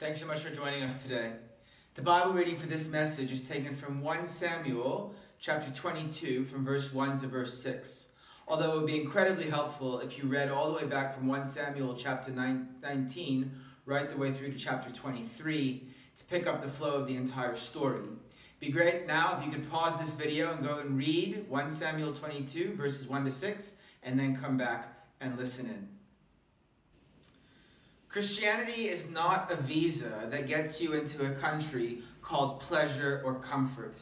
Thanks so much for joining us today. The Bible reading for this message is taken from 1 Samuel chapter 22 from verse 1 to verse 6. Although it would be incredibly helpful if you read all the way back from 1 Samuel chapter 19 right the way through to chapter 23 to pick up the flow of the entire story. It'd be great now if you could pause this video and go and read 1 Samuel 22 verses 1 to 6 and then come back and listen in. Christianity is not a visa that gets you into a country called pleasure or comfort.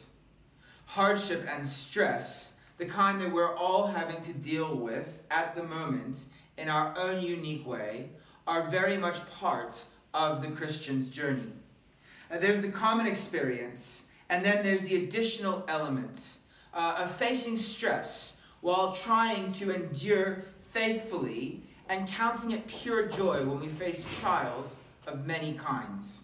Hardship and stress, the kind that we're all having to deal with at the moment in our own unique way, are very much part of the Christian's journey. There's the common experience, and then there's the additional element of facing stress while trying to endure faithfully and counting it pure joy when we face trials of many kinds.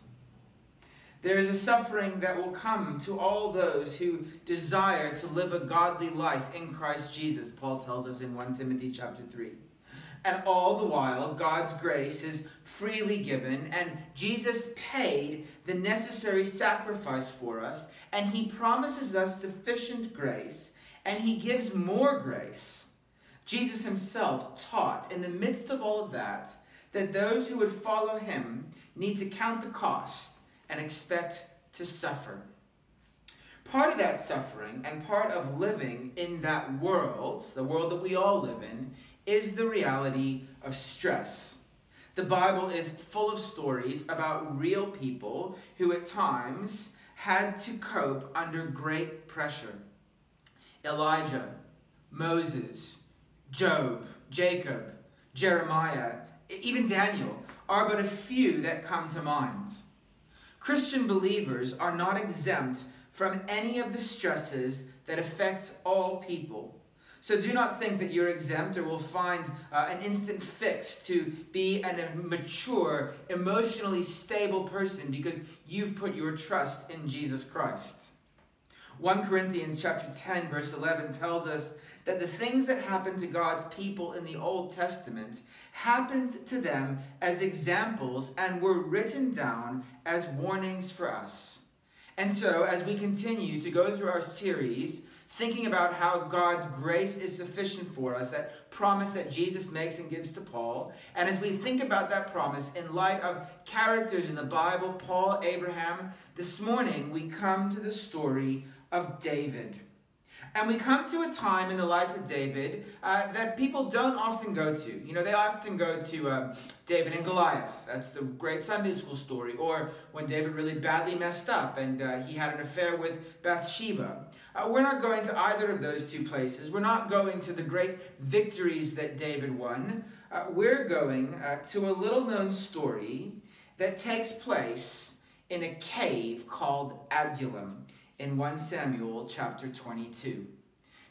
There is a suffering that will come to all those who desire to live a godly life in Christ Jesus, Paul tells us in 1 Timothy chapter 3. And all the while, God's grace is freely given, and Jesus paid the necessary sacrifice for us, and he promises us sufficient grace, and he gives more grace. Jesus himself taught in the midst of all of that, that those who would follow him need to count the cost and expect to suffer. Part of that suffering and part of living in that world, the world that we all live in, is the reality of stress. The Bible is full of stories about real people who at times had to cope under great pressure. Elijah, Moses, Job, Jacob, Jeremiah, even Daniel are but a few that come to mind. Christian believers are not exempt from any of the stresses that affect all people. So do not think that you're exempt or will find an instant fix to be a mature, emotionally stable person because you've put your trust in Jesus Christ. 1 Corinthians chapter 10 verse 11 tells us that the things that happened to God's people in the Old Testament happened to them as examples and were written down as warnings for us. And so, as we continue to go through our series, thinking about how God's grace is sufficient for us, that promise that Jesus makes and gives to Paul, and as we think about that promise in light of characters in the Bible, Paul, Abraham, this morning we come to the story of David. And we come to a time in the life of David that people don't often go to. You know, they often go to David and Goliath. That's the great Sunday school story. Or when David really badly messed up and he had an affair with Bathsheba. We're not going to either of those two places. We're not going to the great victories that David won. We're going to a little-known story that takes place in a cave called Adullam in 1 Samuel chapter 22.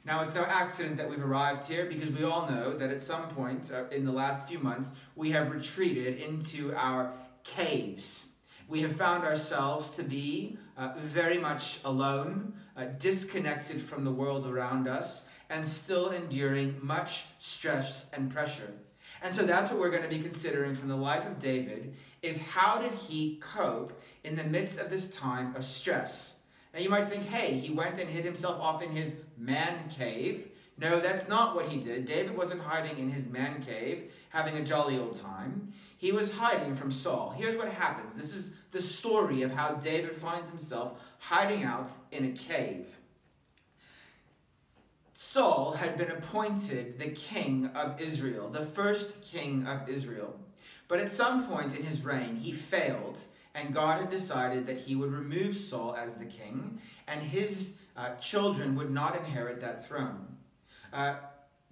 Now, it's no accident that we've arrived here because we all know that at some point in the last few months, we have retreated into our caves. We have found ourselves to be very much alone, disconnected from the world around us, and still enduring much stress and pressure. And so that's what we're going to be considering from the life of David, is how did he cope in the midst of this time of stress? Now you might think, hey, he went and hid himself off in his man cave. No, that's not what he did. David wasn't hiding in his man cave, having a jolly old time. He was hiding from Saul. Here's what happens. This is the story of how David finds himself hiding out in a cave. Saul had been appointed the king of Israel, the first king of Israel. But at some point in his reign, he failed. And God had decided that he would remove Saul as the king, and his children would not inherit that throne.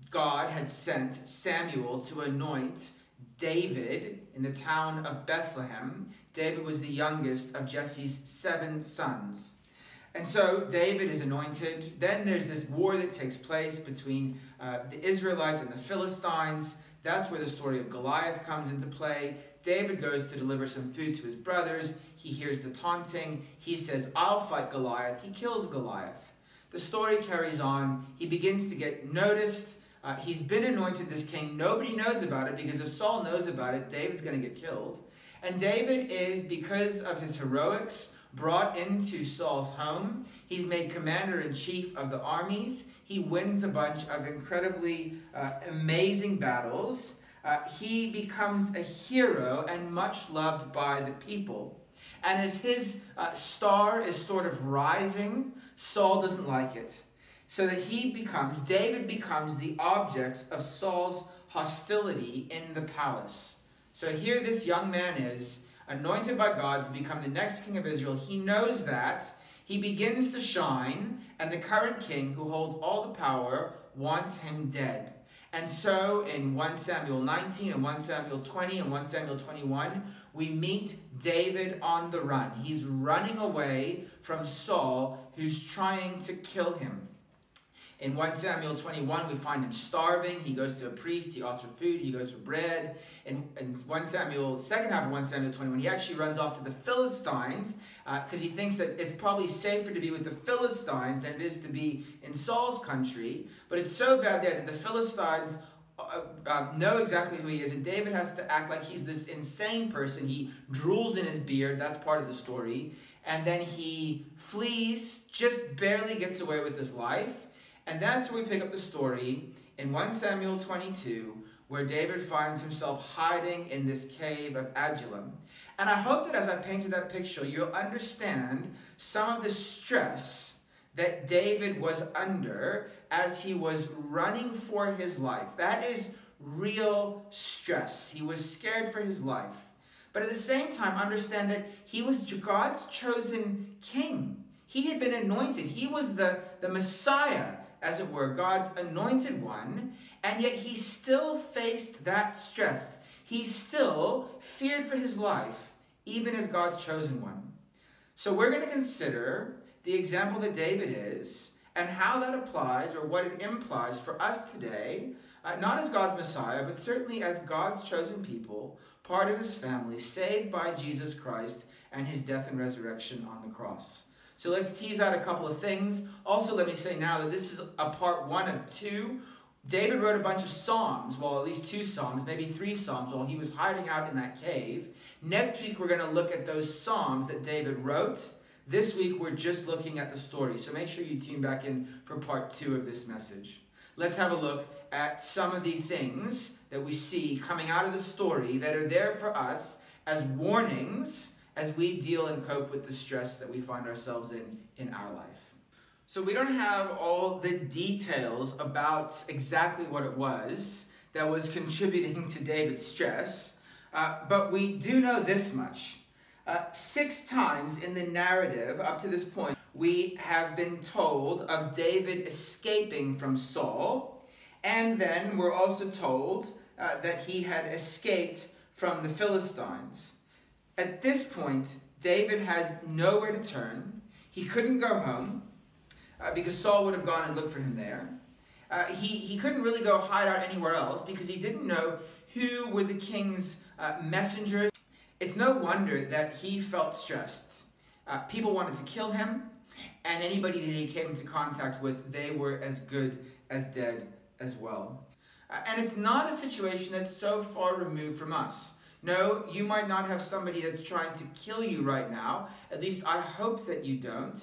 God had sent Samuel to anoint David in the town of Bethlehem. David was the youngest of Jesse's 7 sons. And so David is anointed. Then there's this war that takes place between the Israelites and the Philistines. That's where the story of Goliath comes into play. David goes to deliver some food to his brothers. He hears the taunting. He says, "I'll fight Goliath." He kills Goliath. The story carries on. He begins to get noticed. He's been anointed this king. Nobody knows about it because if Saul knows about it, David's going to get killed. And David is, because of his heroics, brought into Saul's home. He's made commander-in-chief of the armies. He wins a bunch of incredibly amazing battles. He becomes a hero and much loved by the people. And as his star is sort of rising, Saul doesn't like it. So that David becomes the object of Saul's hostility in the palace. So here this young man is, anointed by God to become the next king of Israel. He knows that. He begins to shine, and the current king, who holds all the power, wants him dead. And so in 1 Samuel 19 and 1 Samuel 20 and 1 Samuel 21, we meet David on the run. He's running away from Saul, who's trying to kill him. In 1 Samuel 21, we find him starving. He goes to a priest. He asks for food. He goes for bread. In 1 Samuel, second half of 1 Samuel 21, he actually runs off to the Philistines because he thinks that it's probably safer to be with the Philistines than it is to be in Saul's country. But it's so bad there that the Philistines know exactly who he is, and David has to act like he's this insane person. He drools in his beard. That's part of the story. And then he flees, just barely gets away with his life. And that's where we pick up the story in 1 Samuel 22, where David finds himself hiding in this cave of Adullam. And I hope that as I painted that picture, you'll understand some of the stress that David was under as he was running for his life. That is real stress. He was scared for his life. But at the same time, understand that he was God's chosen king. He had been anointed. He was the Messiah, as it were, God's anointed one, and yet he still faced that stress. He still feared for his life, even as God's chosen one. So we're going to consider the example that David is and how that applies, or what it implies for us today, not as God's Messiah, but certainly as God's chosen people, part of his family, saved by Jesus Christ and his death and resurrection on the cross. So let's tease out a couple of things. Also, let me say now that this is a part one of two. David wrote a bunch of psalms, well, at least two psalms, maybe three psalms, while he was hiding out in that cave. Next week, we're going to look at those psalms that David wrote. This week, we're just looking at the story. So make sure you tune back in for part two of this message. Let's have a look at some of the things that we see coming out of the story that are there for us as warnings as we deal and cope with the stress that we find ourselves in our life. So we don't have all the details about exactly what it was that was contributing to David's stress, but we do know this much. 6 times in the narrative up to this point, we have been told of David escaping from Saul, and then we're also told that he had escaped from the Philistines. At this point, David has nowhere to turn. He couldn't go home because Saul would have gone and looked for him there. He couldn't really go hide out anywhere else because he didn't know who were the king's messengers. It's no wonder that he felt stressed. People wanted to kill him, and anybody that he came into contact with, they were as good as dead as well. And it's not a situation that's so far removed from us. No, you might not have somebody that's trying to kill you right now. At least I hope that you don't.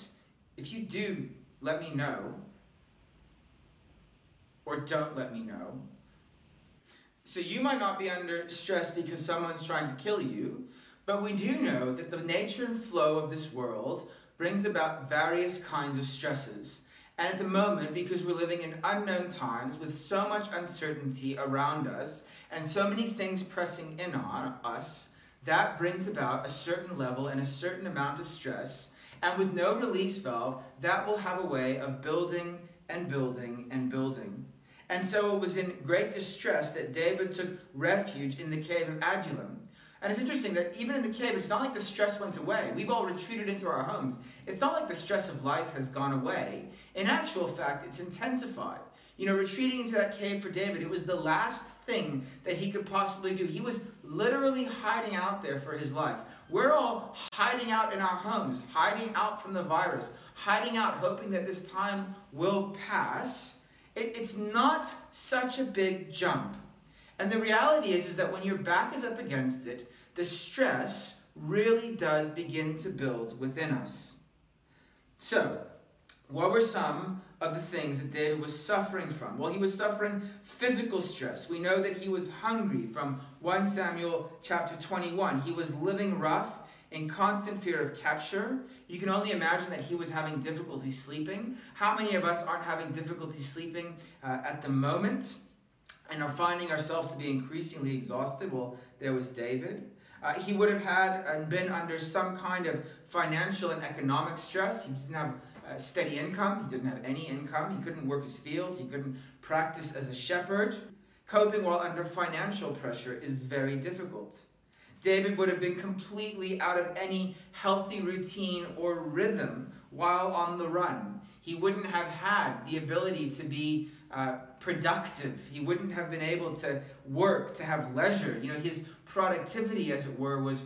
If you do, let me know. Or don't let me know. So you might not be under stress because someone's trying to kill you, but we do know that the nature and flow of this world brings about various kinds of stresses. And at the moment, because we're living in unknown times with so much uncertainty around us and so many things pressing in on us, that brings about a certain level and a certain amount of stress. And with no release valve, that will have a way of building and building and building. And so it was in great distress that David took refuge in the cave of Adullam. And it's interesting that even in the cave, it's not like the stress went away. We've all retreated into our homes. It's not like the stress of life has gone away. In actual fact, it's intensified. You know, retreating into that cave for David, it was the last thing that he could possibly do. He was literally hiding out there for his life. We're all hiding out in our homes, hiding out from the virus, hiding out hoping that this time will pass. It's not such a big jump. And the reality is that when your back is up against it, distress really does begin to build within us. So, what were some of the things that David was suffering from? Well, he was suffering physical stress. We know that he was hungry from 1 Samuel chapter 21. He was living rough in constant fear of capture. You can only imagine that he was having difficulty sleeping. How many of us aren't having difficulty sleeping at the moment and are finding ourselves to be increasingly exhausted? Well, there was David. He would have had and been under some kind of financial and economic stress. He didn't have steady income. He didn't have any income. He couldn't work his fields. He couldn't practice as a shepherd. Coping while under financial pressure is very difficult. David would have been completely out of any healthy routine or rhythm while on the run. He wouldn't have had the ability to be productive. He wouldn't have been able to work, to have leisure. You know, his productivity, as it were, was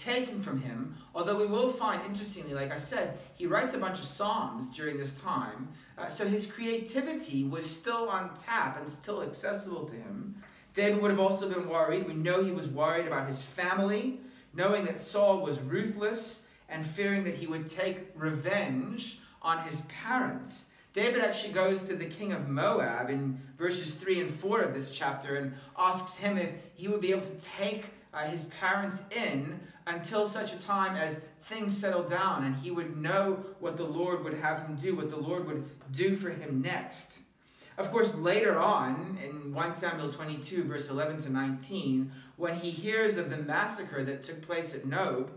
taken from him. Although we will find, interestingly, like I said, he writes a bunch of psalms during this time. So his creativity was still on tap and still accessible to him. David would have also been worried. We know he was worried about his family, knowing that Saul was ruthless and fearing that he would take revenge on his parents. David actually goes to the king of Moab in verses 3 and 4 of this chapter and asks him if he would be able to take his parents in until such a time as things settle down and he would know what the Lord would have him do, what the Lord would do for him next. Of course, later on, in 1 Samuel 22, verse 11 to 19, when he hears of the massacre that took place at Nob,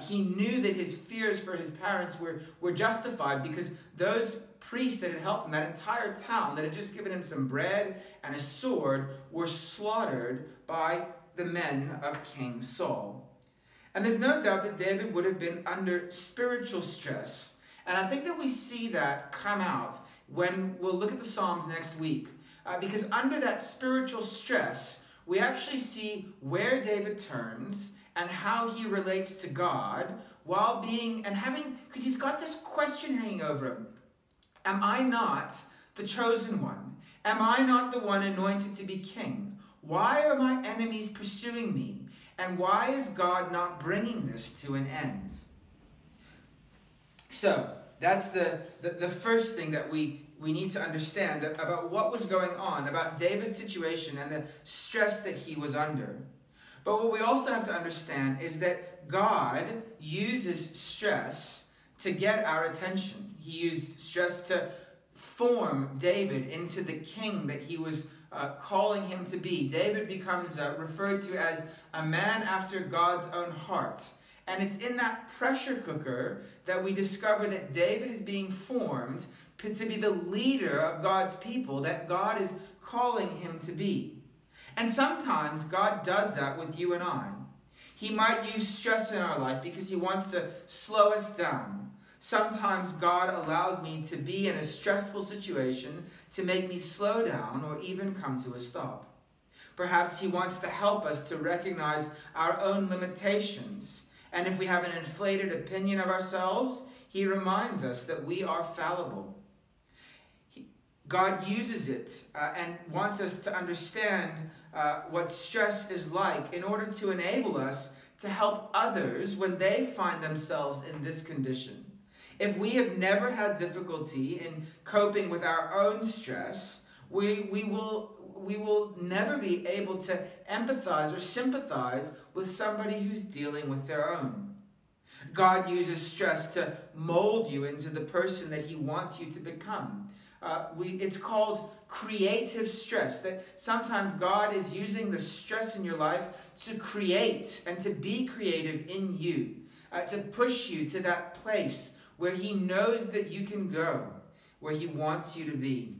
he knew that his fears for his parents were justified because those priests that had helped him, that entire town that had just given him some bread and a sword, were slaughtered by the men of King Saul. And there's no doubt that David would have been under spiritual stress. And I think that we see that come out when we'll look at the Psalms next week. Because under that spiritual stress, we actually see where David turns and how he relates to God while being and having, because he's got this question hanging over him. Am I not the chosen one? Am I not the one anointed to be king? Why are my enemies pursuing me? And why is God not bringing this to an end? So, that's the first thing that we need to understand about what was going on, about David's situation and the stress that he was under. But what we also have to understand is that God uses stress to get our attention. He used stress to form David into the king that he was calling him to be. David becomes referred to as a man after God's own heart. And it's in that pressure cooker that we discover that David is being formed to be the leader of God's people that God is calling him to be. And sometimes God does that with you and I. He might use stress in our life because he wants to slow us down. Sometimes God allows me to be in a stressful situation to make me slow down or even come to a stop. Perhaps he wants to help us to recognize our own limitations. And if we have an inflated opinion of ourselves, he reminds us that we are fallible. God uses it and wants us to understand what stress is like in order to enable us to help others when they find themselves in this condition. If we have never had difficulty in coping with our own stress, we will never be able to empathize or sympathize with somebody who's dealing with their own. God uses stress to mold you into the person that he wants you to become. It's called creative stress, that sometimes God is using the stress in your life to create and to be creative in you, to push you to that place where he knows that you can go, where he wants you to be.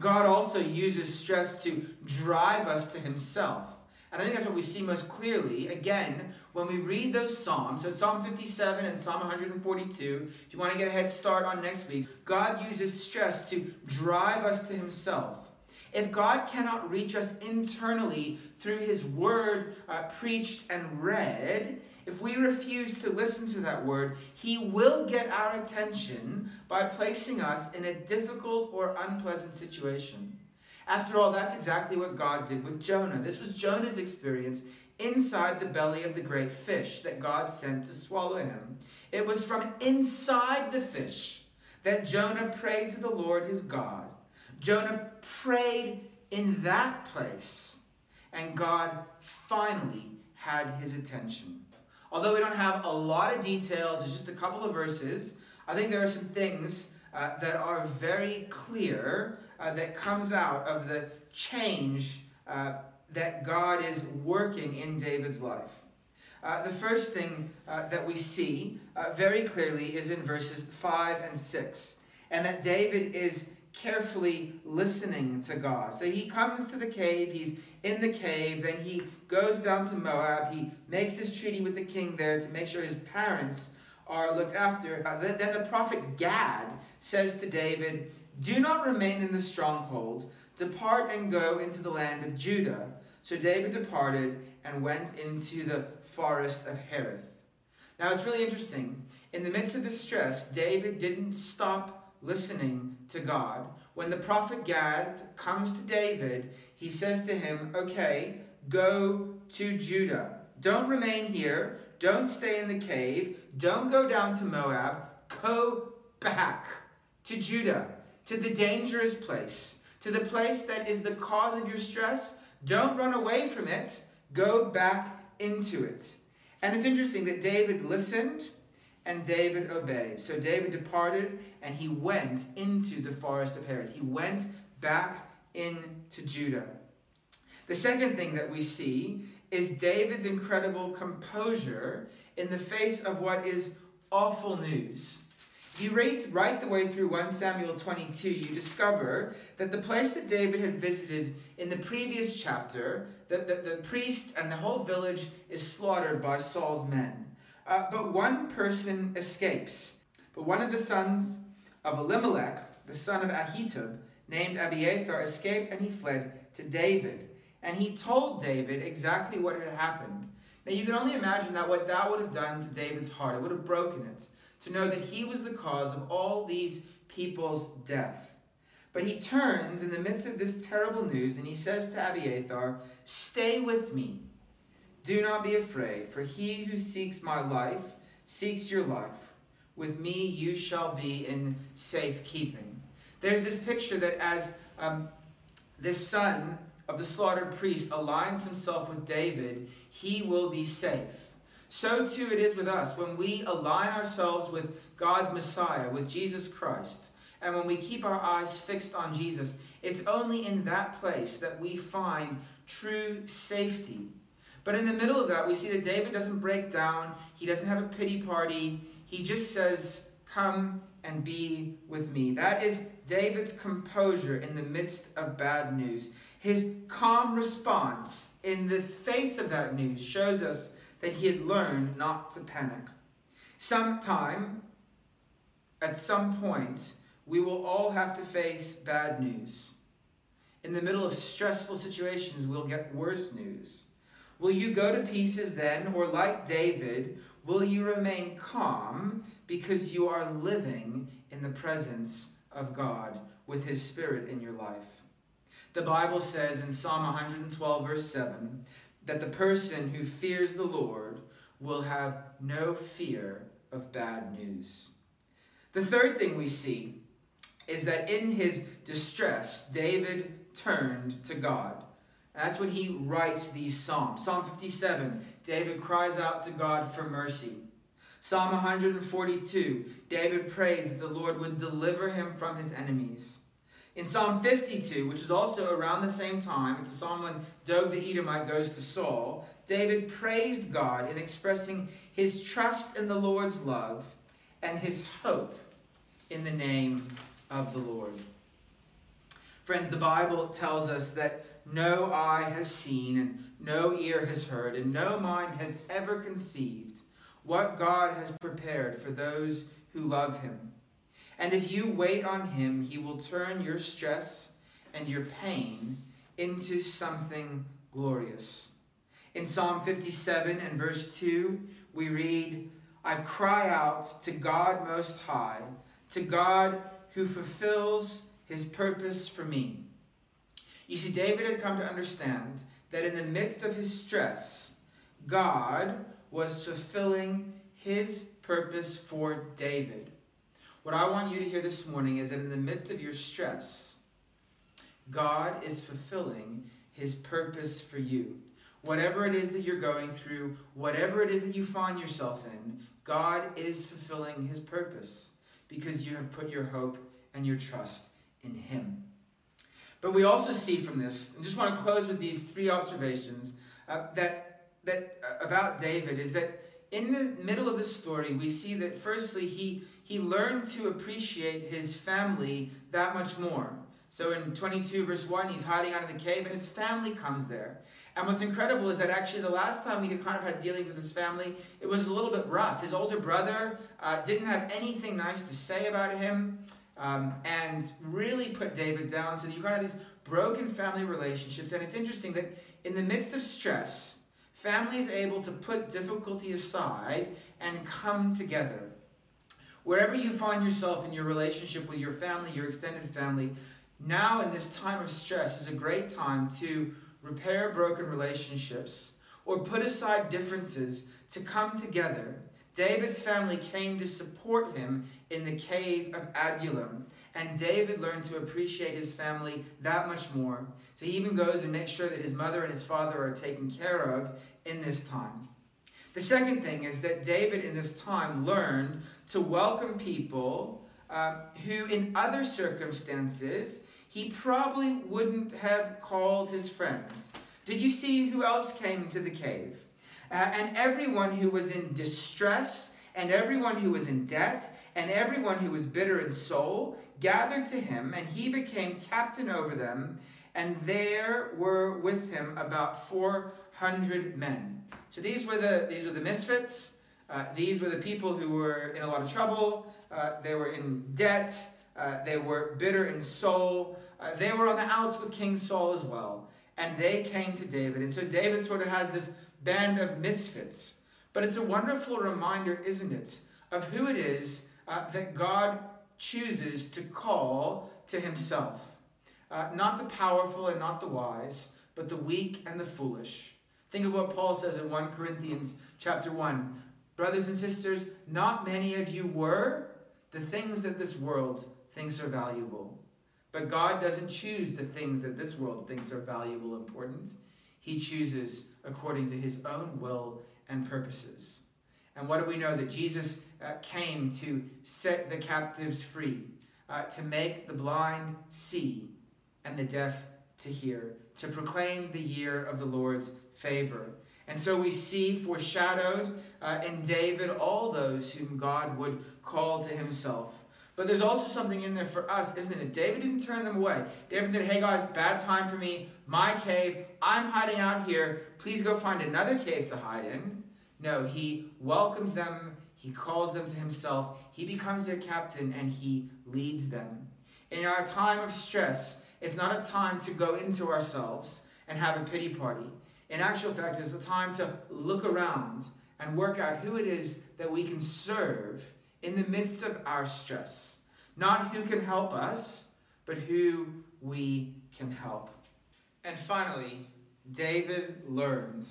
God also uses stress to drive us to himself. And I think that's what we see most clearly, again, when we read those Psalms. So Psalm 57 and Psalm 142, if you want to get a head start on next week, God uses stress to drive us to himself. If God cannot reach us internally through his word preached and read, if we refuse to listen to that word, he will get our attention by placing us in a difficult or unpleasant situation. After all, that's exactly what God did with Jonah. This was Jonah's experience inside the belly of the great fish that God sent to swallow him. It was from inside the fish that Jonah prayed to the Lord his God. Jonah prayed in that place, and God finally had his attention. Although we don't have a lot of details, it's just a couple of verses, I think there are some things that are very clear that comes out of the change that God is working in David's life. The first thing that we see very clearly is in verses 5 and 6, and that David is carefully listening to God. So he comes to the cave, he's in the cave, then he goes down to Moab, he makes this treaty with the king there to make sure his parents are looked after. Then the prophet Gad says to David, "Do not remain in the stronghold, depart and go into the land of Judah." So David departed and went into the forest of Hereth. Now it's really interesting. In the midst of the stress, David didn't stop listening to God. When the prophet Gad comes to David, he says to him, "Okay, go to Judah. Don't remain here. Don't stay in the cave. Don't go down to Moab. Go back to Judah, to the dangerous place, to the place that is the cause of your stress. Don't run away from it. Go back into it." And it's interesting that David listened and David obeyed. So David departed and he went into the forest of Hereth. He went back into Judah. The second thing that we see is David's incredible composure in the face of what is awful news. If you read right the way through 1 Samuel 22, you discover that the place that David had visited in the previous chapter, the priest and the whole village is slaughtered by Saul's men. But one person escapes. But one of the sons of Elimelech, the son of Ahitub, named Abiathar, escaped and he fled to David. And he told David exactly what had happened. Now you can only imagine that what that would have done to David's heart. It would have broken it to know that he was the cause of all these people's death. But he turns in the midst of this terrible news and he says to Abiathar, "Stay with me. Do not be afraid, for he who seeks my life seeks your life. With me you shall be in safe keeping." There's this picture that as this son of the slaughtered priest aligns himself with David, he will be safe. So too it is with us. When we align ourselves with God's Messiah, with Jesus Christ, and when we keep our eyes fixed on Jesus, it's only in that place that we find true safety. But in the middle of that, we see that David doesn't break down. He doesn't have a pity party. He just says, "Come and be with me." That is David's composure in the midst of bad news. His calm response in the face of that news shows us that he had learned not to panic. At some point, we will all have to face bad news. In the middle of stressful situations, we'll get worse news. Will you go to pieces then, or like David, will you remain calm because you are living in the presence of God with his Spirit in your life? The Bible says in Psalm 112, verse 7, that the person who fears the Lord will have no fear of bad news. The third thing we see is that in his distress, David turned to God. That's when he writes these psalms. Psalm 57, David cries out to God for mercy. Psalm 142, David prays that the Lord would deliver him from his enemies. In Psalm 52, which is also around the same time, it's a psalm when Doeg the Edomite goes to Saul, David praised God in expressing his trust in the Lord's love and his hope in the name of the Lord. Friends, the Bible tells us that no eye has seen, and no ear has heard, and no mind has ever conceived what God has prepared for those who love him. And if you wait on him, he will turn your stress and your pain into something glorious. In Psalm 57 and verse 2, we read, "I cry out to God Most High, to God who fulfills his purpose for me." You see, David had come to understand that in the midst of his stress, God was fulfilling his purpose for David. What I want you to hear this morning is that in the midst of your stress, God is fulfilling his purpose for you. Whatever it is that you're going through, whatever it is that you find yourself in, God is fulfilling his purpose because you have put your hope and your trust in him. But we also see from this, and just want to close with these three observations about David, is that in the middle of the story, we see that firstly, he learned to appreciate his family that much more. So in 22 verse 1, he's hiding out in the cave and his family comes there. And what's incredible is that actually the last time he kind of had dealings with his family, it was a little bit rough. His older brother didn't have anything nice to say about him. And really put David down. So you kind of have these broken family relationships. And it's interesting that in the midst of stress, family is able to put difficulty aside and come together. Wherever you find yourself in your relationship with your family, your extended family, now in this time of stress is a great time to repair broken relationships or put aside differences to come together. David's family came to support him in the cave of Adullam, and David learned to appreciate his family that much more. So he even goes and makes sure that his mother and his father are taken care of in this time. The second thing is that David in this time learned to welcome people who in other circumstances he probably wouldn't have called his friends. Did you see who else came to the cave? And everyone who was in distress, and everyone who was in debt, and everyone who was bitter in soul, gathered to him, and he became captain over them, and there were with him about 400 men. So these were the misfits, these were the people who were in a lot of trouble, they were in debt, they were bitter in soul, they were on the outs with King Saul as well, and they came to David. And so David sort of has this band of misfits. But it's a wonderful reminder, isn't it, of who it is that God chooses to call to himself. Not the powerful and not the wise, but the weak and the foolish. Think of what Paul says in 1 Corinthians chapter 1. Brothers and sisters, not many of you were the things that this world thinks are valuable. But God doesn't choose the things that this world thinks are valuable and important. He chooses according to his own will and purposes. And what do we know? That Jesus came to set the captives free, to make the blind see and the deaf to hear, to proclaim the year of the Lord's favor. And so we see foreshadowed in David all those whom God would call to himself. But there's also something in there for us, isn't it? David didn't turn them away. David said, hey guys, bad time for me, my cave, I'm hiding out here, please go find another cave to hide in. No, he welcomes them, he calls them to himself, he becomes their captain, and he leads them. In our time of stress, it's not a time to go into ourselves and have a pity party. In actual fact, it's a time to look around and work out who it is that we can serve in the midst of our stress. Not who can help us, but who we can help. And finally, David learned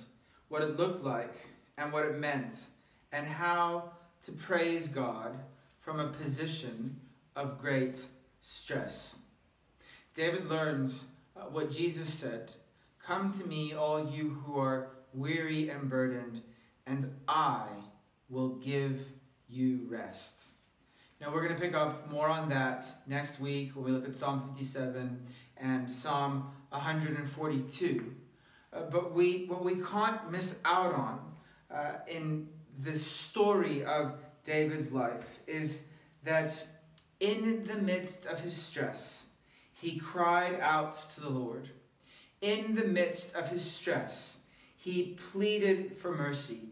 what it looked like and what it meant and how to praise God from a position of great stress. David learned what Jesus said, "Come to me, all you who are weary and burdened, and I will give you rest." Now we're going to pick up more on that next week when we look at Psalm 57 and Psalm 142. But what we can't miss out on in this story of David's life is that in the midst of his stress, he cried out to the Lord. In the midst of his stress, he pleaded for mercy.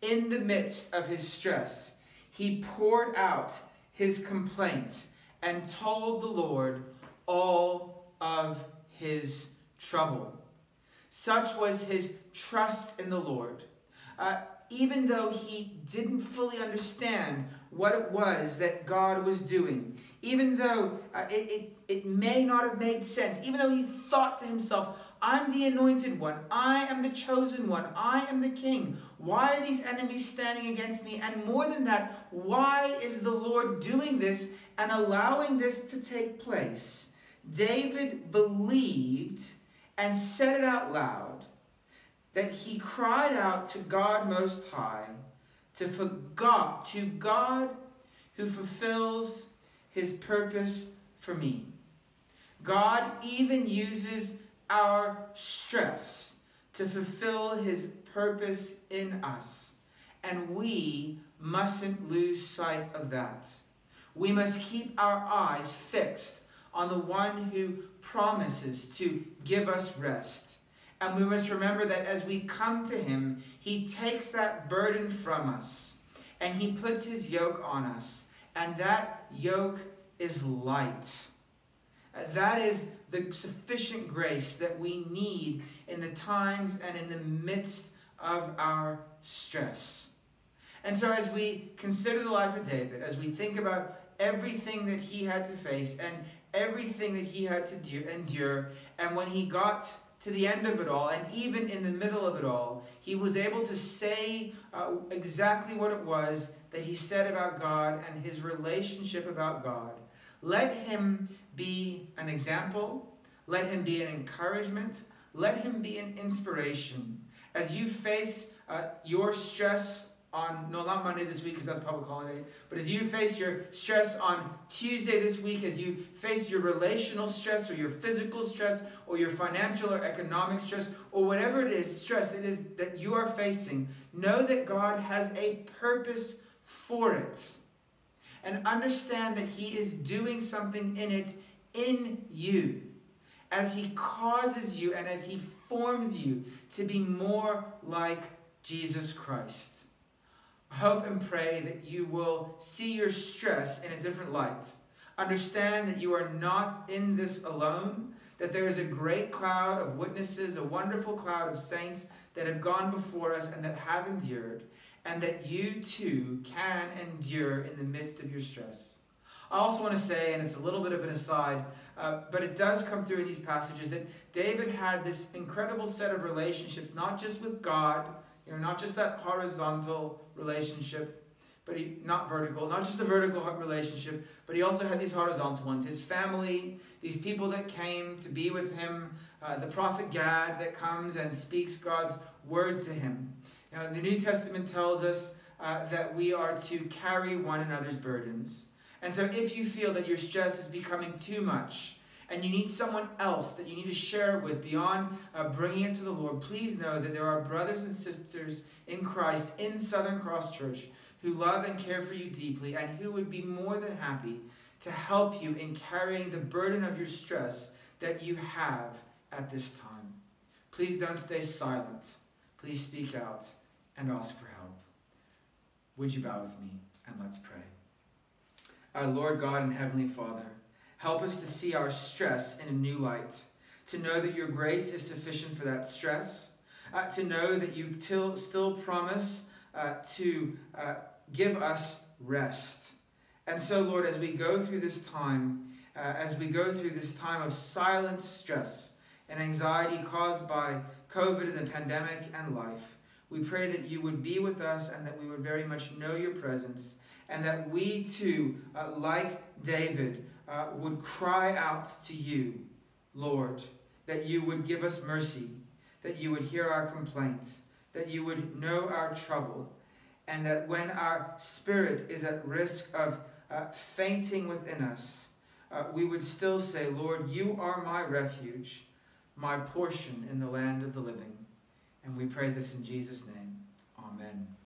In the midst of his stress, he poured out his complaint and told the Lord all of his trouble. Such was his trust in the Lord. Even though he didn't fully understand what it was that God was doing, even though it may not have made sense, even though he thought to himself, I'm the anointed one. I am the chosen one. I am the king. Why are these enemies standing against me? And more than that, why is the Lord doing this and allowing this to take place? David believed and said it out loud, that he cried out to God Most High, to God who fulfills his purpose for me. God even uses our stress to fulfill his purpose in us. And we mustn't lose sight of that. We must keep our eyes fixed on the one who promises to give us rest. And we must remember that as we come to him, he takes that burden from us and he puts his yoke on us. And that yoke is light. That is the sufficient grace that we need in the times and in the midst of our stress. And so as we consider the life of David, as we think about everything that he had to face and everything that he had to endure, and when he got to the end of it all, and even in the middle of it all, he was able to say exactly what it was that he said about God and his relationship about God. Let him be an example. Let him be an encouragement. Let him be an inspiration. As you face your stress on, no, not Monday this week because that's public holiday, but as you face your stress on Tuesday this week, as you face your relational stress or your physical stress or your financial or economic stress or whatever it is, stress it is that you are facing, know that God has a purpose for it. And understand that he is doing something in it, in you, as he causes you and as he forms you to be more like Jesus Christ. I hope and pray that you will see your stress in a different light. Understand that you are not in this alone, that there is a great cloud of witnesses, a wonderful cloud of saints that have gone before us and that have endured, and that you too can endure in the midst of your stress. I also want to say, and it's a little bit of an aside, but it does come through in these passages, that David had this incredible set of relationships, not just with God, you know, not just that horizontal relationship, but not just the vertical relationship, but he also had these horizontal ones. His family, these people that came to be with him, the prophet Gad that comes and speaks God's word to him. Now, the New Testament tells us that we are to carry one another's burdens. And so if you feel that your stress is becoming too much and you need someone else that you need to share it with beyond bringing it to the Lord, please know that there are brothers and sisters in Christ in Southern Cross Church who love and care for you deeply and who would be more than happy to help you in carrying the burden of your stress that you have at this time. Please don't stay silent. Please speak out and ask for help. Would you bow with me and let's pray. Our Lord God and Heavenly Father, help us to see our stress in a new light, to know that your grace is sufficient for that stress, to know that you still promise to give us rest. And so, Lord, as we go through this time, of silent stress and anxiety caused by COVID and the pandemic and life, we pray that you would be with us and that we would very much know your presence and that we too, like David, would cry out to you, Lord, that you would give us mercy, that you would hear our complaints, that you would know our trouble, and that when our spirit is at risk of fainting within us, we would still say, Lord, you are my refuge, my portion in the land of the living. And we pray this in Jesus' name. Amen.